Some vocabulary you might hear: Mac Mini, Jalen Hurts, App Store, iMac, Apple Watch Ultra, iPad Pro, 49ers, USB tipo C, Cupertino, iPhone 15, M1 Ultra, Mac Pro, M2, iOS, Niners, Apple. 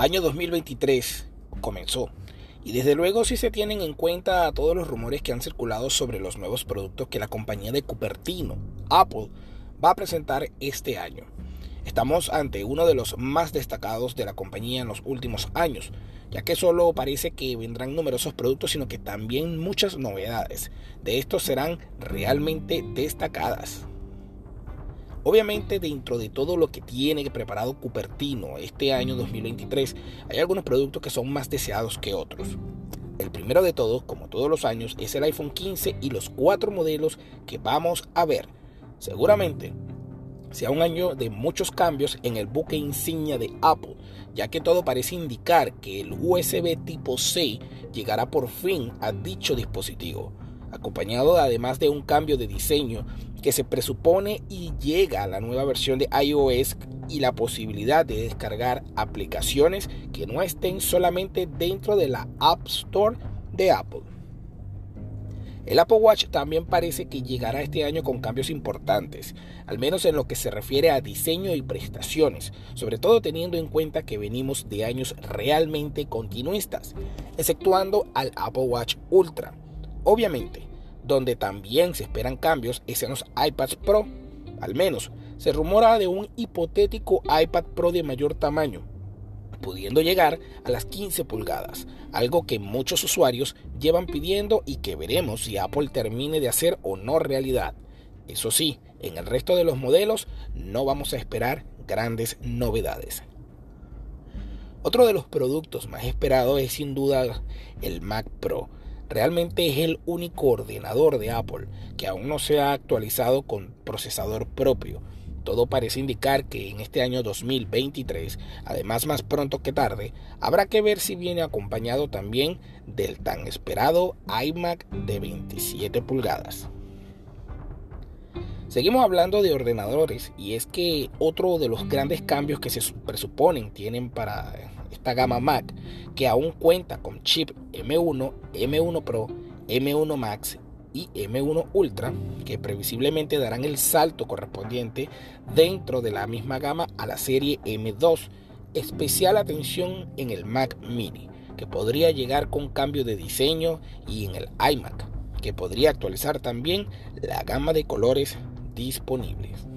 Año 2023 comenzó y desde luego sí se tienen en cuenta todos los rumores que han circulado sobre los nuevos productos que la compañía de Cupertino, Apple, va a presentar este año. Estamos ante uno de los más destacados de la compañía en los últimos años, ya que solo parece que vendrán numerosos productos, sino que también muchas novedades. De estos serán realmente destacadas. Obviamente, dentro de todo lo que tiene preparado Cupertino este año 2023, hay algunos productos que son más deseados que otros. El primero de todos, como todos los años, es el iPhone 15 y los 4 modelos que vamos a ver. Seguramente sea un año de muchos cambios en el buque insignia de Apple, ya que todo parece indicar que el USB tipo C llegará por fin a dicho dispositivo, acompañado además de un cambio de diseño que se presupone y llega a la nueva versión de iOS y la posibilidad de descargar aplicaciones que no estén solamente dentro de la App Store de Apple. El Apple Watch también parece que llegará este año con cambios importantes, al menos en lo que se refiere a diseño y prestaciones, sobre todo teniendo en cuenta que venimos de años realmente continuistas, exceptuando al Apple Watch Ultra. Obviamente, donde también se esperan cambios es en los iPad Pro. Al menos se rumora de un hipotético iPad Pro de mayor tamaño, pudiendo llegar a las 15 pulgadas, algo que muchos usuarios llevan pidiendo y que veremos si Apple termine de hacer o no realidad. Eso sí, en el resto de los modelos no vamos a esperar grandes novedades. Otro de los productos más esperados es sin duda el Mac Pro. Realmente es el único ordenador de Apple que aún no se ha actualizado con procesador propio. Todo parece indicar que en este año 2023, además más pronto que tarde, habrá que ver si viene acompañado también del tan esperado iMac de 27 pulgadas. Seguimos hablando de ordenadores, y es que otro de los grandes cambios que se presuponen tienen para esta gama Mac, que aún cuenta con chip M1, M1 Pro, M1 Max y M1 Ultra, que previsiblemente darán el salto correspondiente dentro de la misma gama a la serie M2, especial atención en el Mac Mini, que podría llegar con cambio de diseño, y en el iMac, que podría actualizar también la gama de colores disponibles.